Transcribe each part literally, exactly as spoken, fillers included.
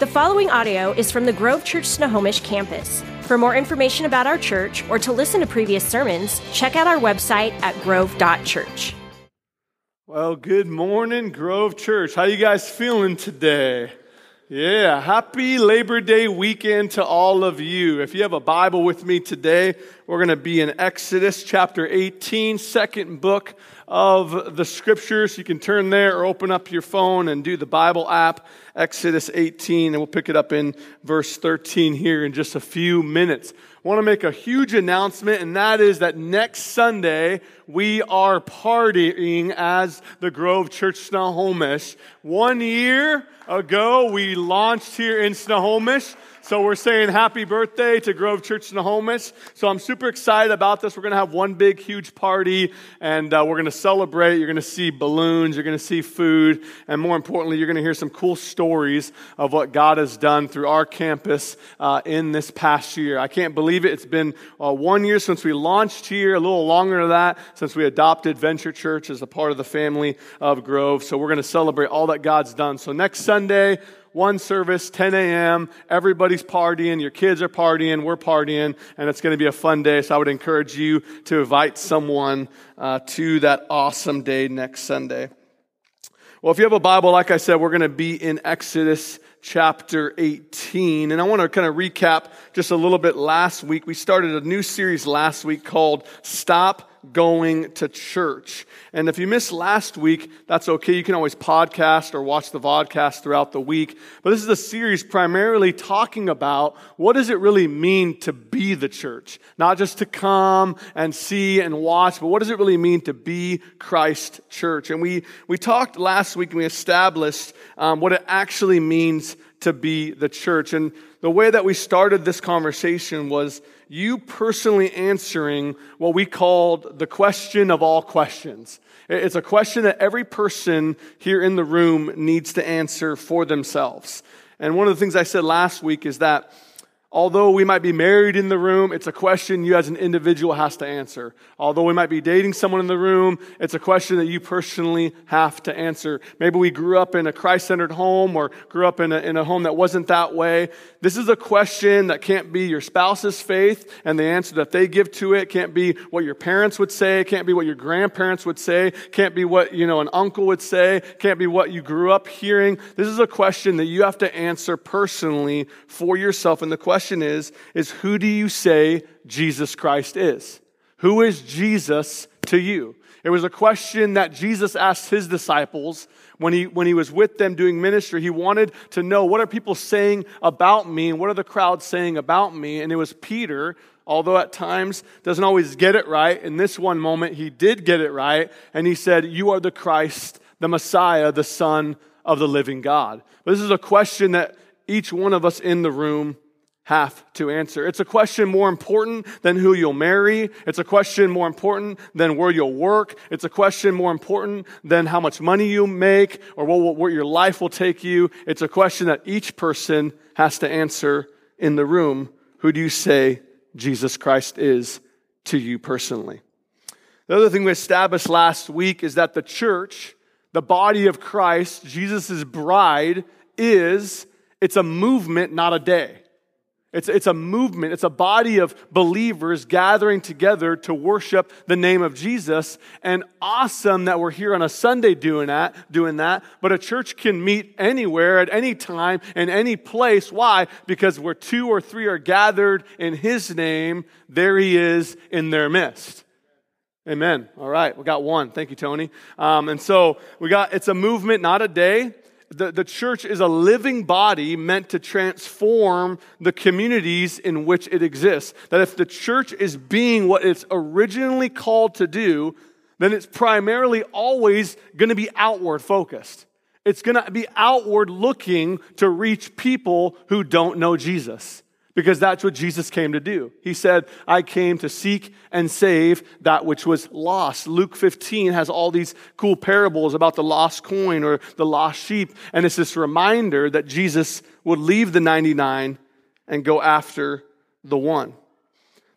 The following audio is from the Grove Church Snohomish campus. For more information about our church or to listen to previous sermons, check out our website at grove dot church. Well, good morning, Grove Church. How you guys feeling today? Yeah, happy Labor Day weekend to all of you. If you have a Bible with me today, we're going to be in Exodus chapter eighteen, second book of the Scriptures. You can turn there or open up your phone and do the Bible app, Exodus eighteen, and we'll pick it up in verse thirteen here in just a few minutes. I want to make a huge announcement, and that is that next Sunday, we are partying as the Grove Church Snohomish. One year ago, we launched here in Snohomish, so we're saying happy birthday to Grove Church Snohomish. So I'm super excited about this. We're going to have one big, huge party, and uh, we're going to celebrate. You're going to see balloons, you're going to see food, and more importantly, you're going to hear some cool stories of what God has done through our campus uh, in this past year. I can't believe it. It's been uh, one year since we launched here, a little longer than that, since we adopted Venture Church as a part of the family of Grove. So we're going to celebrate all that God's done. So next Sunday, one service, ten a.m., everybody's partying, your kids are partying, we're partying, and it's going to be a fun day. So I would encourage you to invite someone uh, to that awesome day next Sunday. Well, if you have a Bible, like I said, we're going to be in Exodus chapter eighteen, and I want to kind of recap just a little bit last week. We started a new series last week called Stop Going to Church. And if you missed last week, that's okay. You can always podcast or watch the vodcast throughout the week. But this is a series primarily talking about what does it really mean to be the church? Not just to come and see and watch, but what does it really mean to be Christ's church? And we, we talked last week and we established um, what it actually means to be the church. And the way that we started this conversation was you personally answering what we called the question of all questions. It's a question that every person here in the room needs to answer for themselves. And one of the things I said last week is that although we might be married in the room, it's a question you as an individual has to answer. Although we might be dating someone in the room, it's a question that you personally have to answer. Maybe we grew up in a Christ-centered home or grew up in a, in a home that wasn't that way. This is a question that can't be your spouse's faith and the answer that they give to it. Can't be what your parents would say. Can't be what your grandparents would say. Can't be what, you know, an uncle would say. Can't be what you grew up hearing. This is a question that you have to answer personally for yourself. And the question Question is, is who do you say Jesus Christ is? Who is Jesus to you? It was a question that Jesus asked his disciples when he, when he was with them doing ministry. He wanted to know, what are people saying about me? And what are the crowds saying about me? And it was Peter, although at times doesn't always get it right. In this one moment, he did get it right. And he said, you are the Christ, the Messiah, the Son of the living God. But this is a question that each one of us in the room have to answer. It's a question more important than who you'll marry. It's a question more important than where you'll work. It's a question more important than how much money you make or what, what your life will take you. It's a question that each person has to answer in the room. Who do you say Jesus Christ is to you personally? The other thing we established last week is that the church, the body of Christ, Jesus' bride, is, it's a movement, not a day. It's, it's a movement. It's a body of believers gathering together to worship the name of Jesus. And awesome that we're here on a Sunday doing that, doing that. But a church can meet anywhere, at any time, in any place. Why? Because where two or three are gathered in his name, there he is in their midst. Amen. All right. We got one. Thank you, Tony. Um, and so we got, it's a movement, not a day. The, the church is a living body meant to transform the communities in which it exists. That if the church is being what it's originally called to do, then it's primarily always going to be outward focused. It's going to be outward looking to reach people who don't know Jesus. Because that's what Jesus came to do. He said, I came to seek and save that which was lost. Luke fifteen has all these cool parables about the lost coin or the lost sheep. And it's this reminder that Jesus would leave the ninety-nine and go after the one.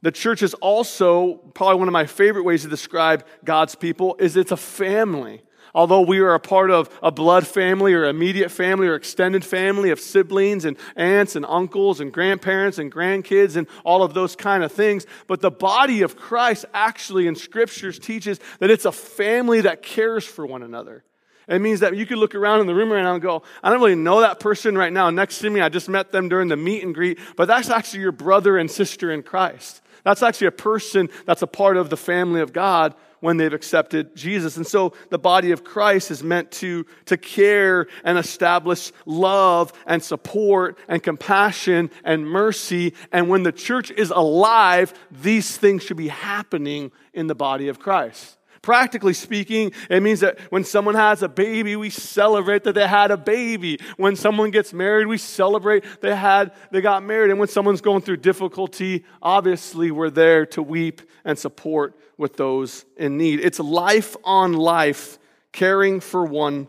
The church is also, probably one of my favorite ways to describe God's people, is it's a family. although we are a part of a blood family or immediate family or extended family of siblings and aunts and uncles and grandparents and grandkids and all of those kind of things, but the body of Christ actually in scriptures teaches that it's a family that cares for one another. It means that you could look around in the room right now and go, I don't really know that person right now next to me. I just met them during the meet and greet, but that's actually your brother and sister in Christ. That's actually a person that's a part of the family of God when they've accepted Jesus. And so the body of Christ is meant to, to care and establish love and support and compassion and mercy. And when the church is alive, these things should be happening in the body of Christ. Practically speaking, it means that when someone has a baby, we celebrate that they had a baby. When someone gets married, we celebrate they had they got married. And when someone's going through difficulty, obviously we're there to weep and support with those in need. It's life on life, caring for one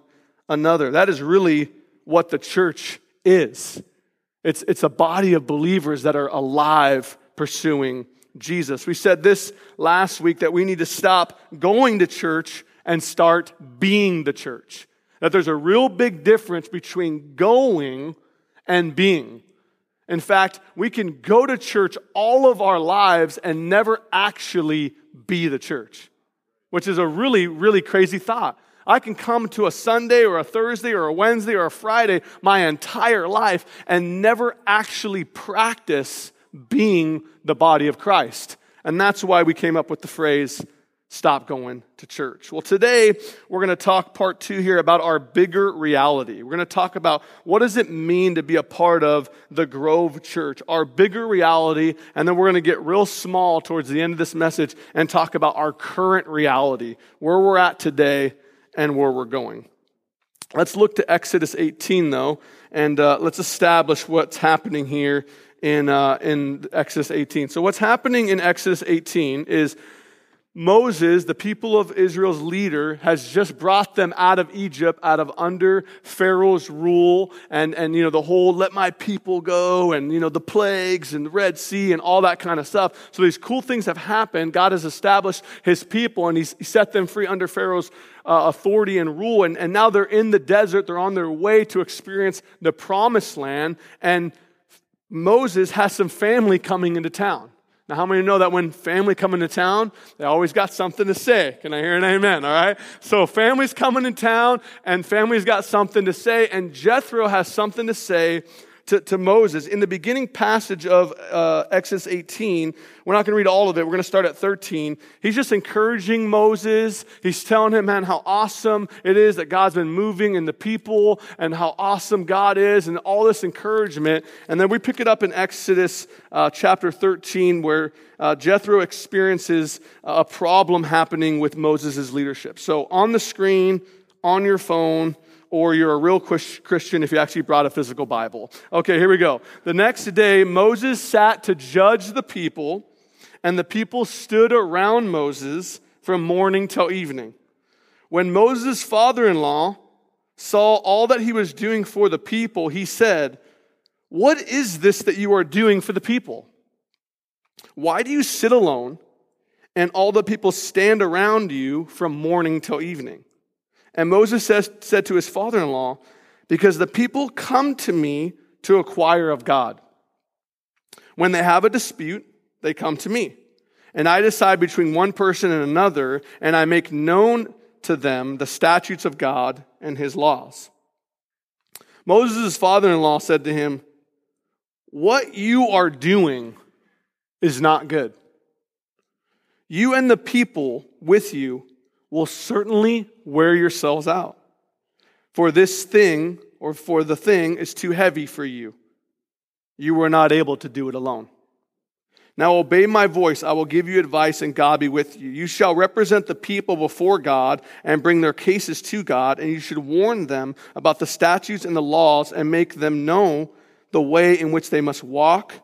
another. That is really what the church is. It's, it's a body of believers that are alive, pursuing Jesus. We said this last week that we need to stop going to church and start being the church. That there's a real big difference between going and being. In fact, we can go to church all of our lives and never actually be the church, which is a really, really crazy thought. I can come to a Sunday or a Thursday or a Wednesday or a Friday my entire life and never actually practice being the body of Christ. And that's why we came up with the phrase, stop going to church. Well, today we're going to talk part two here about our bigger reality. We're going to talk about what does it mean to be a part of the Grove Church, our bigger reality, and then we're going to get real small towards the end of this message and talk about our current reality, where we're at today and where we're going. Let's look to Exodus eighteen, though, and uh, let's establish what's happening here in uh, in Exodus eighteen. So what's happening in Exodus eighteen is Moses, the people of Israel's leader, has just brought them out of Egypt, out of under Pharaoh's rule, and, and you know, the whole let my people go, and you know, the plagues, and the Red Sea, and all that kind of stuff. So these cool things have happened. God has established his people, and he's set them free under Pharaoh's Uh, authority and rule, and, and now they're in the desert. They're on their way to experience the Promised Land, and Moses has some family coming into town. Now, how many know that when family come into town, they always got something to say? Can I hear an amen, all right? So family's coming in town, and family's got something to say, and Jethro has something to say to, to Moses. In the beginning passage of uh, Exodus eighteen, we're not going to read all of it. We're going to start at thirteen. He's just encouraging Moses. He's telling him, man, how awesome it is that God's been moving in the people and how awesome God is and all this encouragement. And then we pick it up in Exodus uh, chapter thirteen where uh, Jethro experiences a problem happening with Moses' leadership. So on the screen, on your phone, or you're a real Christian if you actually brought a physical Bible. Okay, here we go. The next day, Moses sat to judge the people, and the people stood around Moses from morning till evening. When Moses' father-in-law saw all that he was doing for the people, he said, "What is this that you are doing for the people? Why do you sit alone, and all the people stand around you from morning till evening?" And Moses says, said to his father-in-law, "Because the people come to me to inquire of God. When they have a dispute, they come to me. And I decide between one person and another, and I make known to them the statutes of God and his laws." Moses' father-in-law said to him, "What you are doing is not good. You and the people with you will certainly wear yourselves out. For this thing, or for the thing, is too heavy for you. You were not able to do it alone. Now obey my voice. I will give you advice, and God be with you. You shall represent the people before God and bring their cases to God, and you should warn them about the statutes and the laws and make them know the way in which they must walk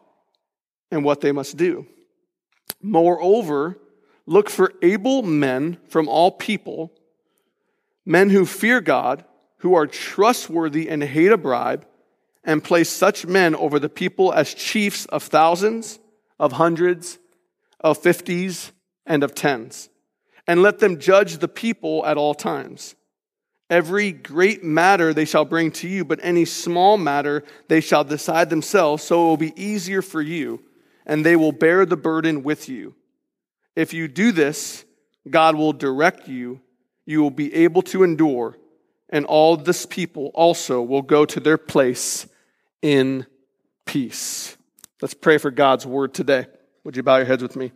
and what they must do. Moreover, look for able men from all people, men who fear God, who are trustworthy and hate a bribe, and place such men over the people as chiefs of thousands, of hundreds, of fifties, and of tens. And let them judge the people at all times. Every great matter they shall bring to you, but any small matter they shall decide themselves, so it will be easier for you, and they will bear the burden with you. If you do this, God will direct you. You will be able to endure, and all this people also will go to their place in peace. Let's pray for God's word today. Would you bow your heads with me?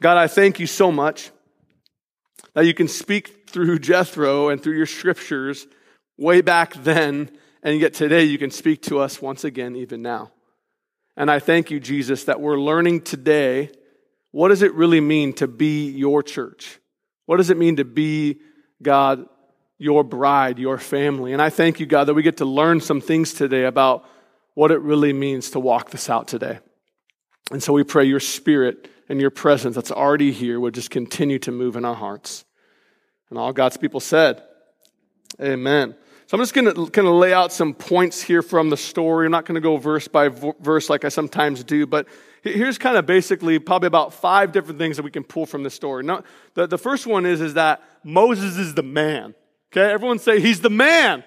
God, I thank you so much that you can speak through Jethro and through your scriptures way back then, and yet today you can speak to us once again, even now. And I thank you, Jesus, that we're learning today, what does it really mean to be your church? What does it mean to be, God, your bride, your family? And I thank you, God, that we get to learn some things today about what it really means to walk this out today. And so we pray your spirit and your presence that's already here would just continue to move in our hearts. And all God's people said, amen. So I'm just going to kind of lay out some points here from the story. I'm not going to go verse by verse like I sometimes do, but here's kind of basically probably about five different things that we can pull from this story. Now, the, the first one is, is that Moses is the man. Okay, everyone say, he's the man.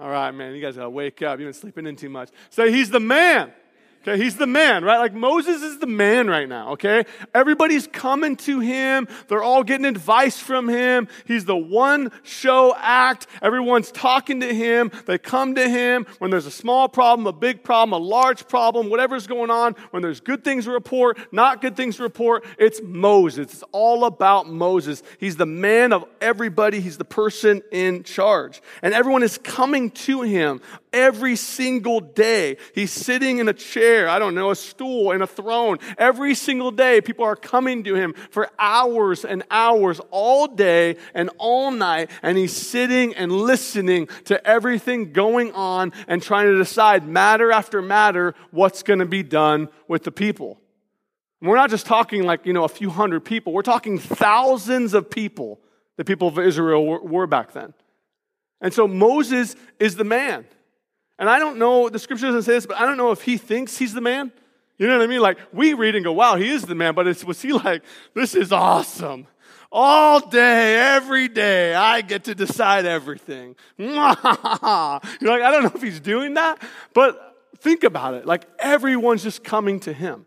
All right, man, you guys got to wake up. You've been sleeping in too much. Say, he's the man. Okay, he's the man, right? Like Moses is the man right now, okay? Everybody's coming to him. They're all getting advice from him. He's the one show act. Everyone's talking to him. They come to him when there's a small problem, a big problem, a large problem, whatever's going on, when there's good things to report, not good things to report, it's Moses. It's all about Moses. He's the man of everybody. He's the person in charge. And everyone is coming to him every single day. He's sitting in a chair, I don't know, a stool and a throne. Every single day, people are coming to him for hours and hours, all day and all night, and he's sitting and listening to everything going on and trying to decide matter after matter what's going to be done with the people. And we're not just talking like, you know, a few hundred people. We're talking thousands of people, the people of Israel were, were back then. And so Moses is the man. And I don't know, the scripture doesn't say this, but I don't know if he thinks he's the man. You know what I mean? Like, we read and go, wow, he is the man. But it's, was he like, this is awesome. All day, every day, I get to decide everything. You're like, I don't know if he's doing that. But think about it. Like, everyone's just coming to him.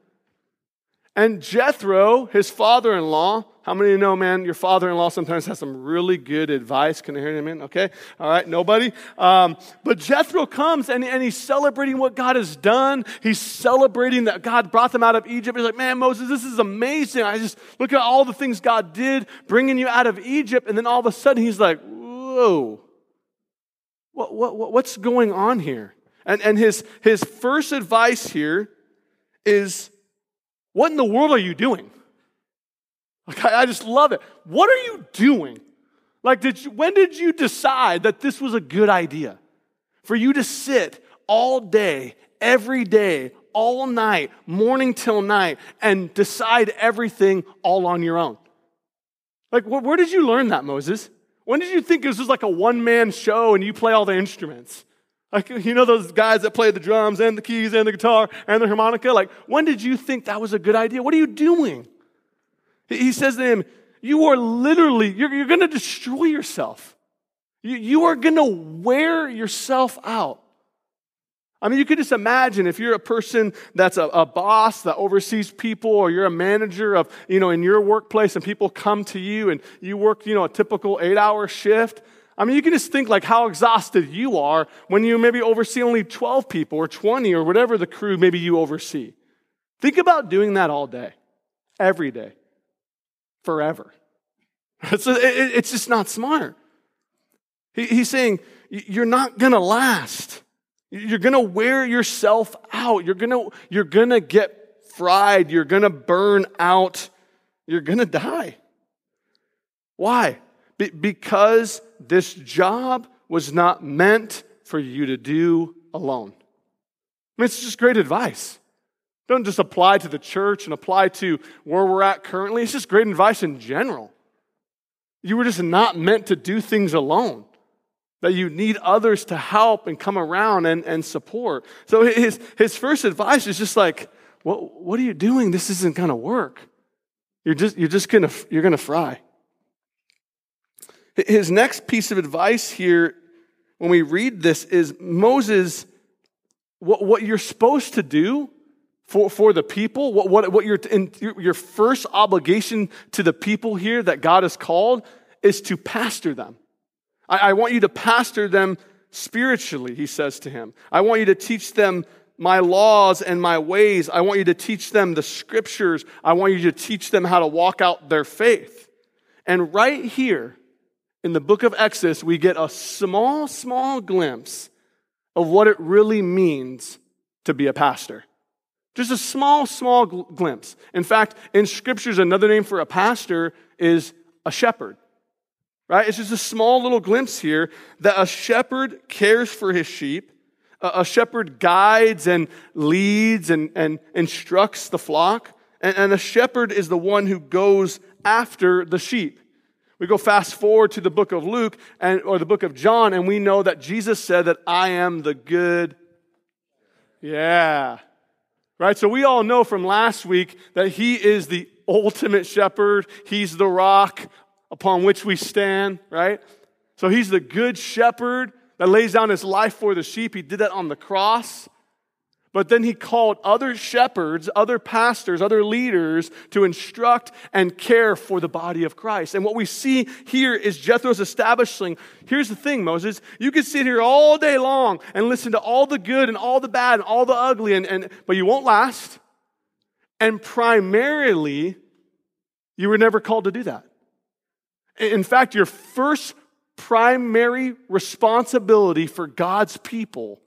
And Jethro, his father-in-law, how many of you know, man, your father-in-law sometimes has some really good advice? Can I hear him in? Okay. All right. Nobody. Um, but Jethro comes and, and he's celebrating what God has done. He's celebrating that God brought them out of Egypt. He's like, man, Moses, this is amazing. I just look at all the things God did bringing you out of Egypt. And then all of a sudden he's like, whoa, what, what, what what's going on here? And, and his, his first advice here is, what in the world are you doing? Like, I just love it. What are you doing? Like, did you, when did you decide that this was a good idea? For you to sit all day, every day, all night, morning till night, and decide everything all on your own? Like, wh- where did you learn that, Moses? When did you think it was just like a one-man show and you play all the instruments? Like, you know those guys that play the drums and the keys and the guitar and the harmonica? Like, when did you think that was a good idea? What are you doing? He says to him, you are literally, you're, you're going to destroy yourself. You, you are going to wear yourself out. I mean, you could just imagine if you're a person that's a, a boss that oversees people, or you're a manager of, you know, in your workplace, and people come to you and you work, you know, a typical eight-hour shift. I mean, you can just think like how exhausted you are when you maybe oversee only twelve people or twenty or whatever the crew maybe you oversee. Think about doing that all day, every day. Forever. So it's just not smart. He's saying, you're not going to last. You're going to wear yourself out. You're going to you're going to get fried. You're going to burn out. You're going to die. Why? Be- because this job was not meant for you to do alone. I mean, it's just great advice. Don't just apply to the church and apply to where we're at currently. It's just great advice in general. You were just not meant to do things alone, that you need others to help and come around and, and support. So his, his first advice is just like, what, what are you doing? This isn't going to work. You're just, you're just going to, you're going to fry. His next piece of advice here when we read this is, Moses, what, what you're supposed to do for, for the people, what, what, what your, in, your first obligation to the people here that God has called is to pastor them. I, I want you to pastor them spiritually, he says to him. I want you to teach them my laws and my ways. I want you to teach them the scriptures. I want you to teach them how to walk out their faith. And right here, in the book of Exodus, we get a small, small glimpse of what it really means to be a pastor. Just a small, small gl- glimpse. In fact, in scriptures, another name for a pastor is a shepherd, right? It's just a small little glimpse here that a shepherd cares for his sheep. A, a shepherd guides and leads and, and instructs the flock. And, and a shepherd is the one who goes after the sheep. We go fast forward to the book of Luke and or the book of John, and we know that Jesus said that I am the good. Yeah. Right? So we all know from last week that he is the ultimate shepherd. He's the rock upon which we stand, right? So he's the good shepherd that lays down his life for the sheep. He did that on the cross. But then he called other shepherds, other pastors, other leaders to instruct and care for the body of Christ. And what we see here is Jethro's establishing, here's the thing, Moses, you can sit here all day long and listen to all the good and all the bad and all the ugly, and, and but you won't last. And primarily, you were never called to do that. In fact, your first primary responsibility for God's people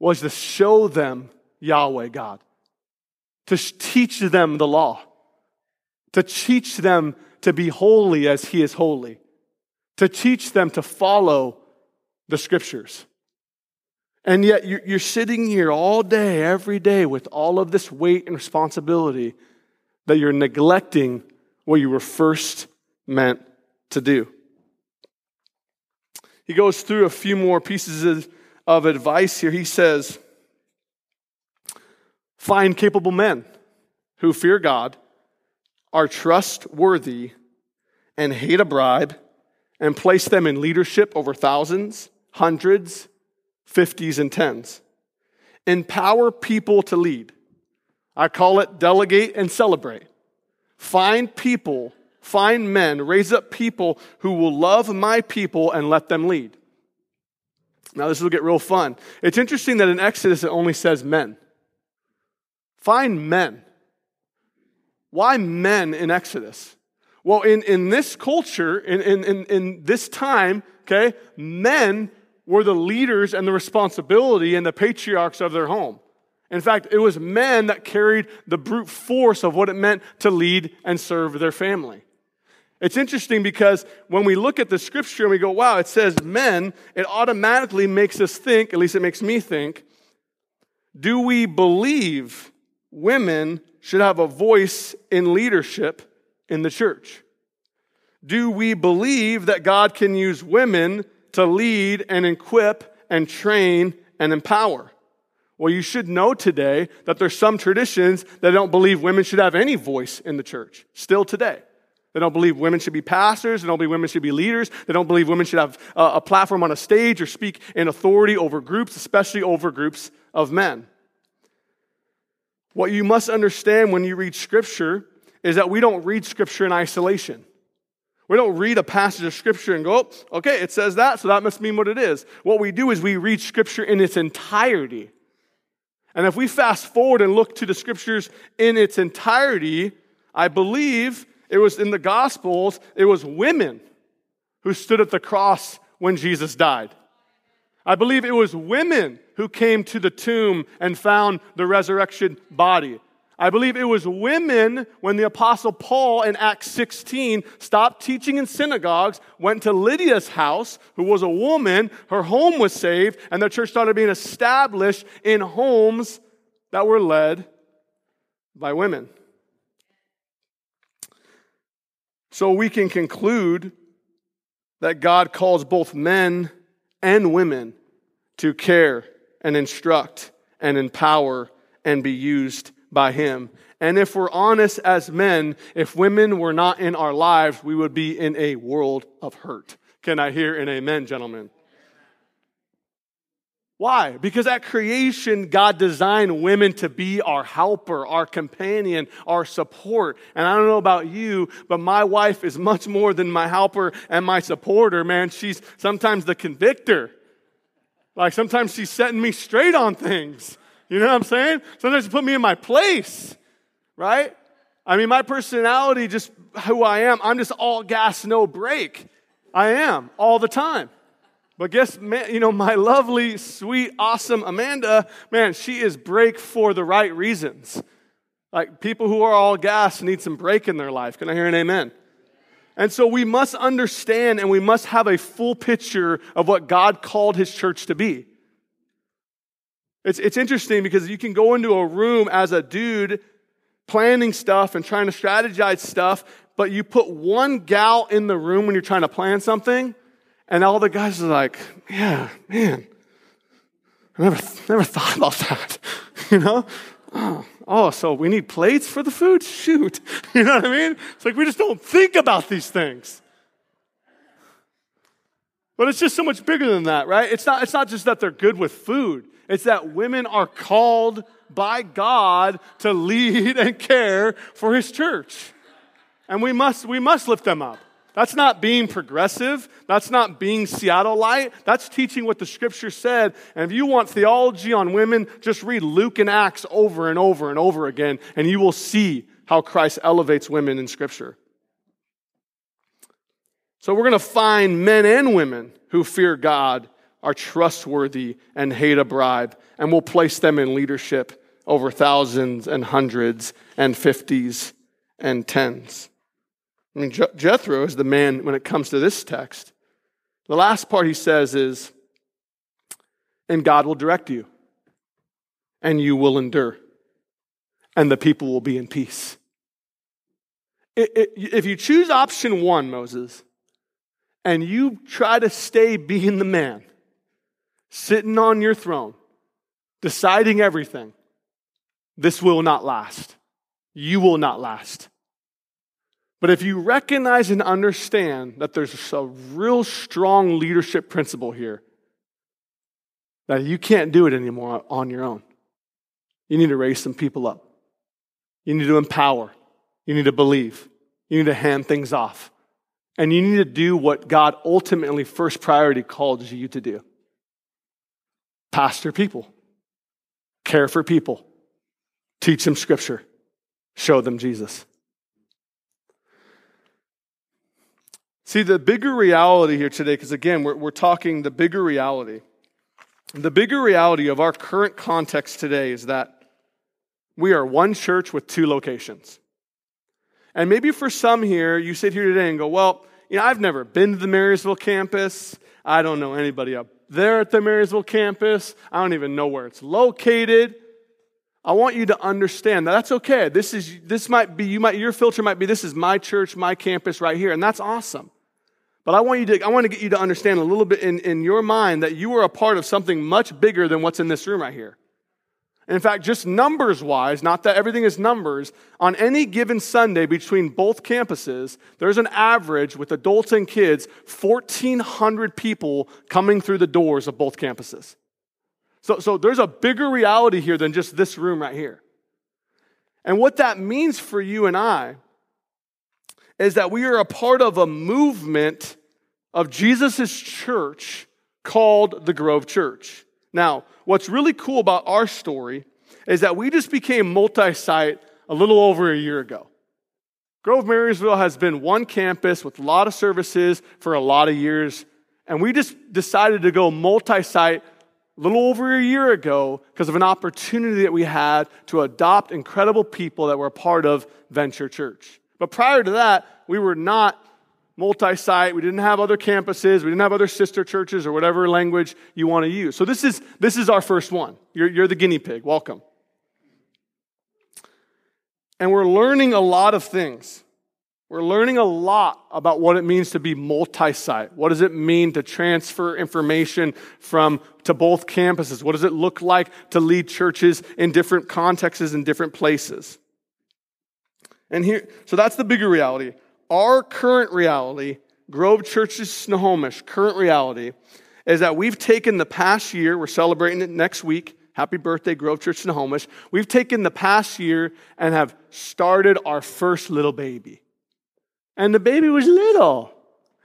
was to show them Yahweh God, to teach them the law, to teach them to be holy as he is holy, to teach them to follow the scriptures. And yet you're sitting here all day, every day with all of this weight and responsibility that you're neglecting what you were first meant to do. He goes through a few more pieces of of advice here. He says, find capable men who fear God, are trustworthy, and hate a bribe, and place them in leadership over thousands, hundreds, fifties, and tens. Empower people to lead. I call it delegate and celebrate. Find people, find men, raise up people who will love my people and let them lead. Now, this will get real fun. It's interesting that in Exodus, it only says men. Find men. Why men in Exodus? Well, in, in this culture, in, in, in this time, okay, men were the leaders and the responsibility and the patriarchs of their home. In fact, it was men that carried the brute force of what it meant to lead and serve their family. It's interesting because when we look at the scripture and we go, wow, it says men, it automatically makes us think, at least it makes me think, do we believe women should have a voice in leadership in the church? Do we believe that God can use women to lead and equip and train and empower? Well, you should know today that there's some traditions that don't believe women should have any voice in the church, still today. They don't believe women should be pastors. They don't believe women should be leaders. They don't believe women should have a platform on a stage or speak in authority over groups, especially over groups of men. What you must understand when you read Scripture is that we don't read Scripture in isolation. We don't read a passage of Scripture and go, oh, okay, it says that, so that must mean what it is. What we do is we read Scripture in its entirety. And if we fast forward and look to the Scriptures in its entirety, I believe it was in the Gospels, it was women who stood at the cross when Jesus died. I believe it was women who came to the tomb and found the resurrection body. I believe it was women when the Apostle Paul in Acts sixteen stopped teaching in synagogues, went to Lydia's house, who was a woman, her home was saved, and the church started being established in homes that were led by women. So we can conclude that God calls both men and women to care and instruct and empower and be used by him. And if we're honest as men, if women were not in our lives, we would be in a world of hurt. Can I hear an amen, gentlemen? Why? Because at creation, God designed women to be our helper, our companion, our support. And I don't know about you, but my wife is much more than my helper and my supporter, man. She's sometimes the convictor. Like sometimes she's setting me straight on things. You know what I'm saying? Sometimes she put me in my place, right? I mean, my personality, just who I am, I'm just all gas, no break. I am all the time. But guess, man, you know, my lovely, sweet, awesome Amanda, man, she is brake for the right reasons. Like, people who are all gas need some brake in their life. Can I hear an amen? And so we must understand and we must have a full picture of what God called his church to be. It's, it's interesting because you can go into a room as a dude planning stuff and trying to strategize stuff, but you put one gal in the room when you're trying to plan something, and all the guys are like, yeah, man, I never, never thought about that, you know? Oh, oh, so we need plates for the food? Shoot, you know what I mean? It's like we just don't think about these things. But it's just so much bigger than that, right? It's not, it's not just that they're good with food. It's that women are called by God to lead and care for his church. And we must, we must lift them up. That's not being progressive. That's not being Seattle-lite. That's teaching what the Scripture said. And if you want theology on women, just read Luke and Acts over and over and over again, and you will see how Christ elevates women in Scripture. So we're going to find men and women who fear God, are trustworthy, and hate a bribe, and we'll place them in leadership over thousands and hundreds and fifties and tens. I mean, Jethro is the man when it comes to this text. The last part he says is, and God will direct you, and you will endure, and the people will be in peace. If you choose option one, Moses, and you try to stay being the man, sitting on your throne, deciding everything, this will not last. You will not last. But if you recognize and understand that there's a real strong leadership principle here, that you can't do it anymore on your own. You need to raise some people up. You need to empower. You need to believe. You need to hand things off. And you need to do what God ultimately first priority calls you to do. Pastor people. Care for people. Teach them Scripture. Show them Jesus. See, the bigger reality here today, because again, we're, we're talking the bigger reality. The bigger reality of our current context today is that we are one church with two locations. And maybe for some here, you sit here today and go, well, you know, I've never been to the Marysville campus. I don't know anybody up there at the Marysville campus. I don't even know where it's located. I want you to understand that that's okay. This is, this might be, you might, your filter might be, this is my church, my campus right here. And that's awesome. But I want you to, I want to get you to understand a little bit in, in your mind that you are a part of something much bigger than what's in this room right here. And in fact, just numbers-wise, not that everything is numbers, on any given Sunday between both campuses, there's an average with adults and kids, fourteen hundred people coming through the doors of both campuses. So, so there's a bigger reality here than just this room right here. And what that means for you and I is that we are a part of a movement of Jesus' church called the Grove Church. Now, what's really cool about our story is that we just became multi-site a little over a year ago. Grove Marysville has been one campus with a lot of services for a lot of years, and we just decided to go multi-site a little over a year ago because of an opportunity that we had to adopt incredible people that were a part of Venture Church. But prior to that, we were not multi-site. We didn't have other campuses. We didn't have other sister churches or whatever language you want to use. So this is this is our first one. You're, you're the guinea pig. Welcome. And we're learning a lot of things. We're learning a lot about what it means to be multi-site. What does it mean to transfer information from to both campuses? What does it look like to lead churches in different contexts and different places? And here, so that's the bigger reality. Our current reality, Grove Church's Snohomish, current reality, is that we've taken the past year, we're celebrating it next week, happy birthday, Grove Church Snohomish. We've taken the past year and have started our first little baby. And the baby was little.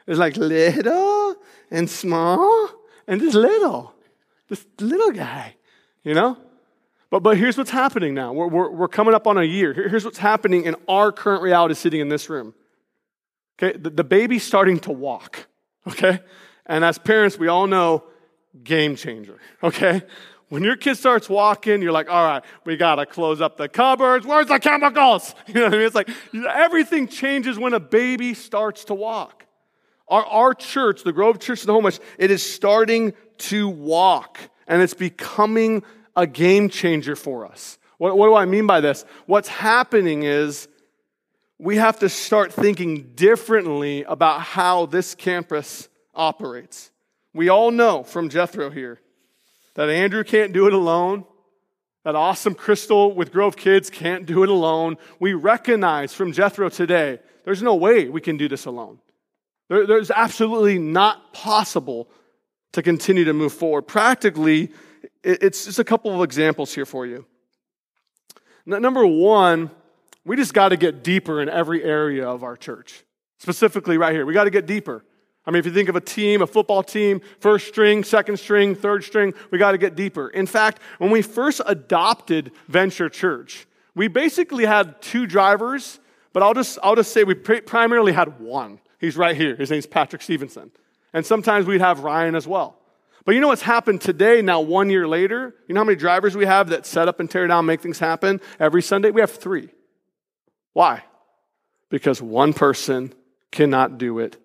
It was like little and small and just little. This little guy, you know? But but here's what's happening now. We're, we're, we're coming up on a year. Here's what's happening in our current reality sitting in this room. Okay, the, the baby's starting to walk, okay? And as parents, we all know, game changer, okay? When your kid starts walking, you're like, all right, we got to close up the cupboards. Where's the chemicals? You know what I mean? It's like everything changes when a baby starts to walk. Our, our church, the Grove Church Snohomish, it is starting to walk, and it's becoming a game changer for us. What, what do I mean by this? What's happening is we have to start thinking differently about how this campus operates. We all know from Jethro here that Andrew can't do it alone, that awesome Crystal with Grove Kids can't do it alone. We recognize from Jethro today, there's no way we can do this alone. There, there's absolutely not possible to continue to move forward. Practically, it's just a couple of examples here for you. Number one, we just got to get deeper in every area of our church, specifically right here. We got to get deeper. I mean, if you think of a team, a football team, first string, second string, third string, we got to get deeper. In fact, when we first adopted Venture Church, we basically had two drivers, but I'll just I'll just say we primarily had one. He's right here. His name's Patrick Stevenson. And sometimes we'd have Ryan as well. But you know what's happened today now one year later? You know how many drivers we have that set up and tear down, make things happen every Sunday? We have three. Why? Because one person cannot do it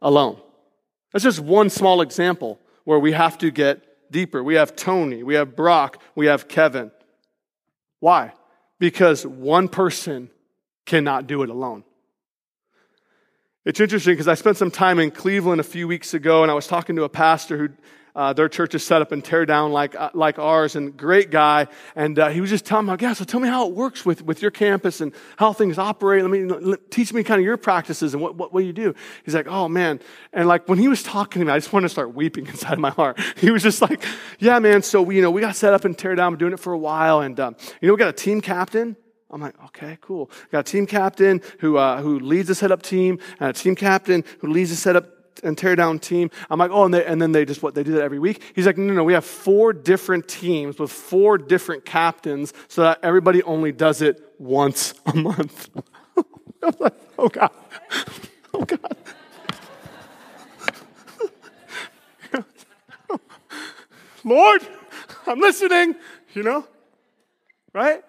alone. That's just one small example where we have to get deeper. We have Tony, we have Brock, we have Kevin. Why? Because one person cannot do it alone. It's interesting because I spent some time in Cleveland a few weeks ago, and I was talking to a pastor who uh, their church is set up and tear down like uh, like ours, and great guy. And uh, he was just telling me, yeah, so tell me how it works with, with your campus and how things operate. Let me let, teach me kind of your practices and what, what what you do. He's like, oh man, and like when he was talking to me, I just wanted to start weeping inside my heart. He was just like, yeah, man. So we you know we got set up and tear down, we're doing it for a while, and um, you know we got a team captain. I'm like, okay, cool. Got a team captain who uh, who leads the setup team, and a team captain who leads the setup and tear down team. I'm like, oh, and, they, and then they just what they do that every week. He's like, no, no, no, we have four different teams with four different captains, so that everybody only does it once a month. I'm like, oh God, oh God. Lord, I'm listening. You know, right?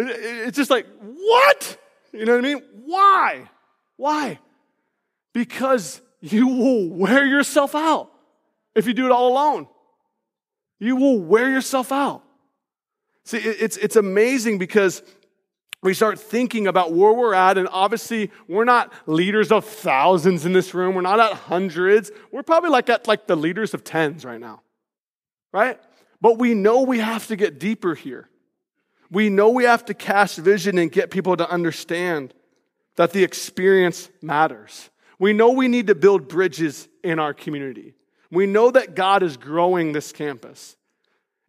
It's just like, what? You know what I mean? Why? Why? Because you will wear yourself out if you do it all alone. You will wear yourself out. See, it's it's amazing because we start thinking about where we're at, and obviously we're not leaders of thousands in this room. We're not at hundreds. We're probably like at like the leaders of tens right now, right? But we know we have to get deeper here. We know we have to cast vision and get people to understand that the experience matters. We know we need to build bridges in our community. We know that God is growing this campus.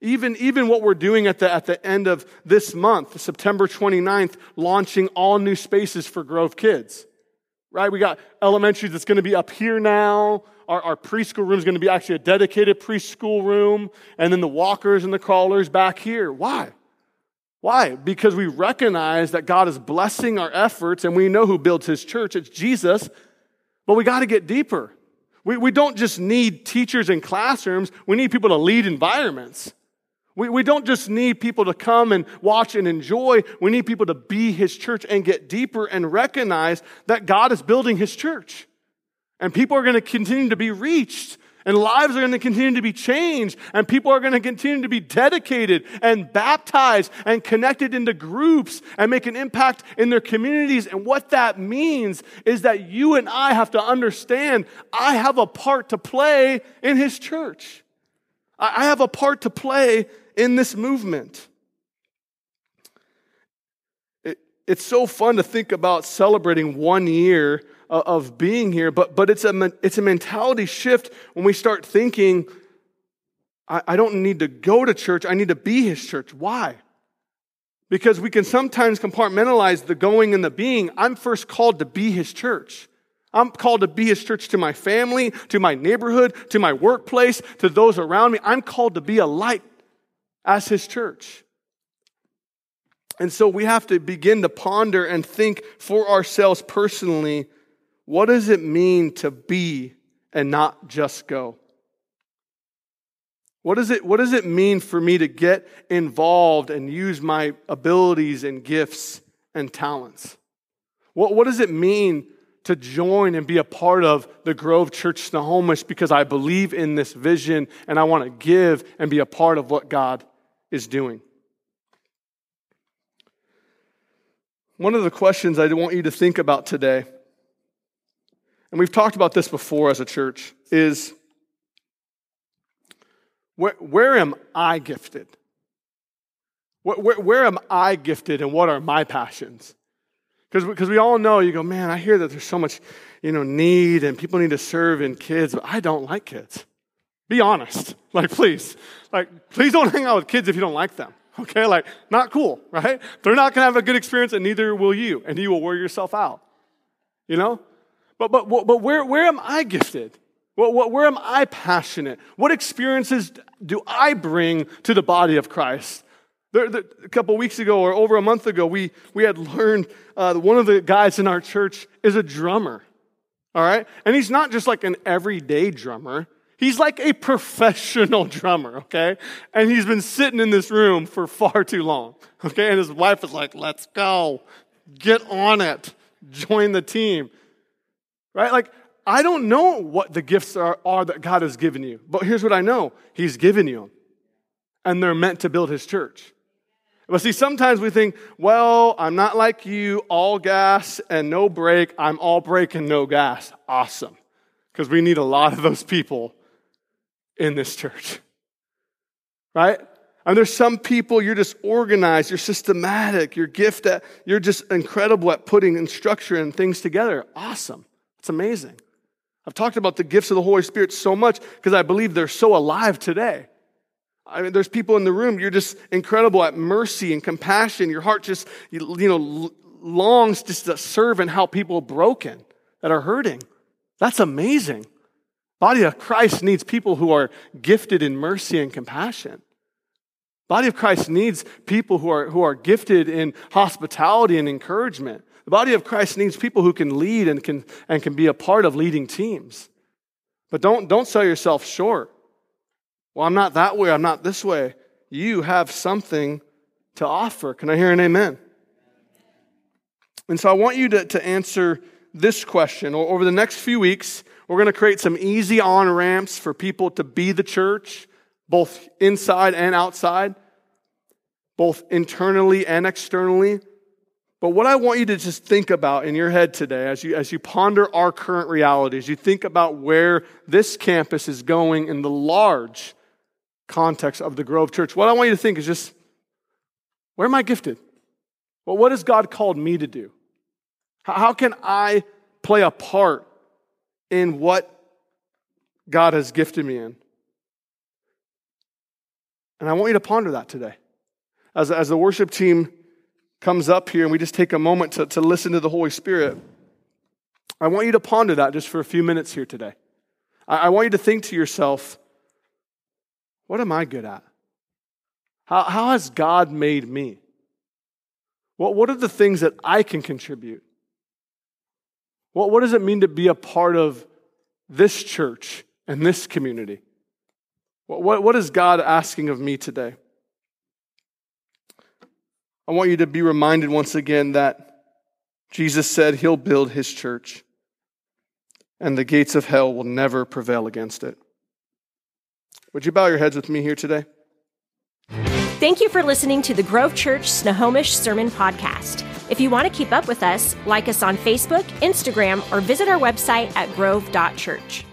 Even, even what we're doing at the, at the end of this month, September twenty-ninth, launching all new spaces for Grove Kids. Right? We got elementary that's going to be up here now. Our, our preschool room is going to be actually a dedicated preschool room. And then the walkers and the crawlers back here. Why? Why? Because we recognize that God is blessing our efforts, and we know who builds his church. It's Jesus. But we got to get deeper. We, we don't just need teachers in classrooms. We need people to lead environments. We, we don't just need people to come and watch and enjoy. We need people to be his church and get deeper and recognize that God is building his church. And people are going to continue to be reached And lives are going to continue to be changed. And people are going to continue to be dedicated and baptized and connected into groups and make an impact in their communities. And what that means is that you and I have to understand I have a part to play in His church. I have a part to play in this movement. It, it's so fun to think about celebrating one year of being here, but but it's a it's a mentality shift when we start thinking, I, I don't need to go to church, I need to be His church. Why? Because we can sometimes compartmentalize the going and the being. I'm first called to be His church. I'm called to be His church to my family, to my neighborhood, to my workplace, to those around me. I'm called to be a light as His church. And so we have to begin to ponder and think for ourselves personally, what does it mean to be and not just go? What does it, what does it mean for me to get involved and use my abilities and gifts and talents? What, what does it mean to join and be a part of the Grove Church Snohomish because I believe in this vision and I want to give and be a part of what God is doing? One of the questions I want you to think about today, and we've talked about this before as a church, is where, where am I gifted? Where, where, where am I gifted and what are my passions? Because because we all know, you go, man, I hear that there's so much, you know, need and people need to serve in kids, but I don't like kids. Be honest. Like, please. Like, please don't hang out with kids if you don't like them. Okay? Like, not cool, right? They're not going to have a good experience and neither will you, and you will wear yourself out. You know? But but but where where am I gifted? What what where am I passionate? What experiences do I bring to the body of Christ? There, there, a couple weeks ago, or over a month ago, we we had learned uh, one of the guys in our church is a drummer. All right, and he's not just like an everyday drummer. He's like a professional drummer, okay? And he's been sitting in this room for far too long, okay? And his wife is like, "Let's go, get on it, join the team." Right? Like, I don't know what the gifts are, are that God has given you, but here's what I know. He's given you them, and they're meant to build His church. But see, sometimes we think, well, I'm not like you, all gas and no brake. I'm all brake and no gas. Awesome. Because we need a lot of those people in this church. Right? And there's some people, you're just organized, you're systematic, you're gifted, you're just incredible at putting in structure and things together. Awesome. It's amazing. I've talked about the gifts of the Holy Spirit so much because I believe they're so alive today. I mean, there's people in the room, you're just incredible at mercy and compassion. Your heart just, you, you know, longs just to serve and help people broken that are hurting. That's amazing. Body of Christ needs people who are gifted in mercy and compassion. Body of Christ needs people who are who are gifted in hospitality and encouragement. The body of Christ needs people who can lead and can and can be a part of leading teams. But don't, don't sell yourself short. Well, I'm not that way. I'm not this way. You have something to offer. Can I hear an amen? And so I want you to, to answer this question. Over the next few weeks, we're going to create some easy on-ramps for people to be the church, both inside and outside, both internally and externally. But what I want you to just think about in your head today as you as you ponder our current reality, as you think about where this campus is going in the large context of the Grove Church, what I want you to think is just, where am I gifted? Well, what has God called me to do? How can I play a part in what God has gifted me in? And I want you to ponder that today. As, as the worship team comes up here and we just take a moment to, to listen to the Holy Spirit, I want you to ponder that just for a few minutes here today. I, I want you to think to yourself, what am I good at? How, how has God made me? What, what are the things that I can contribute? What, what does it mean to be a part of this church and this community? What, what, what is God asking of me today? I want you to be reminded once again that Jesus said He'll build His church and the gates of hell will never prevail against it. Would you bow your heads with me here today? Thank you for listening to the Grove Church Snohomish Sermon Podcast. If you want to keep up with us, like us on Facebook, Instagram, or visit our website at grove dot church.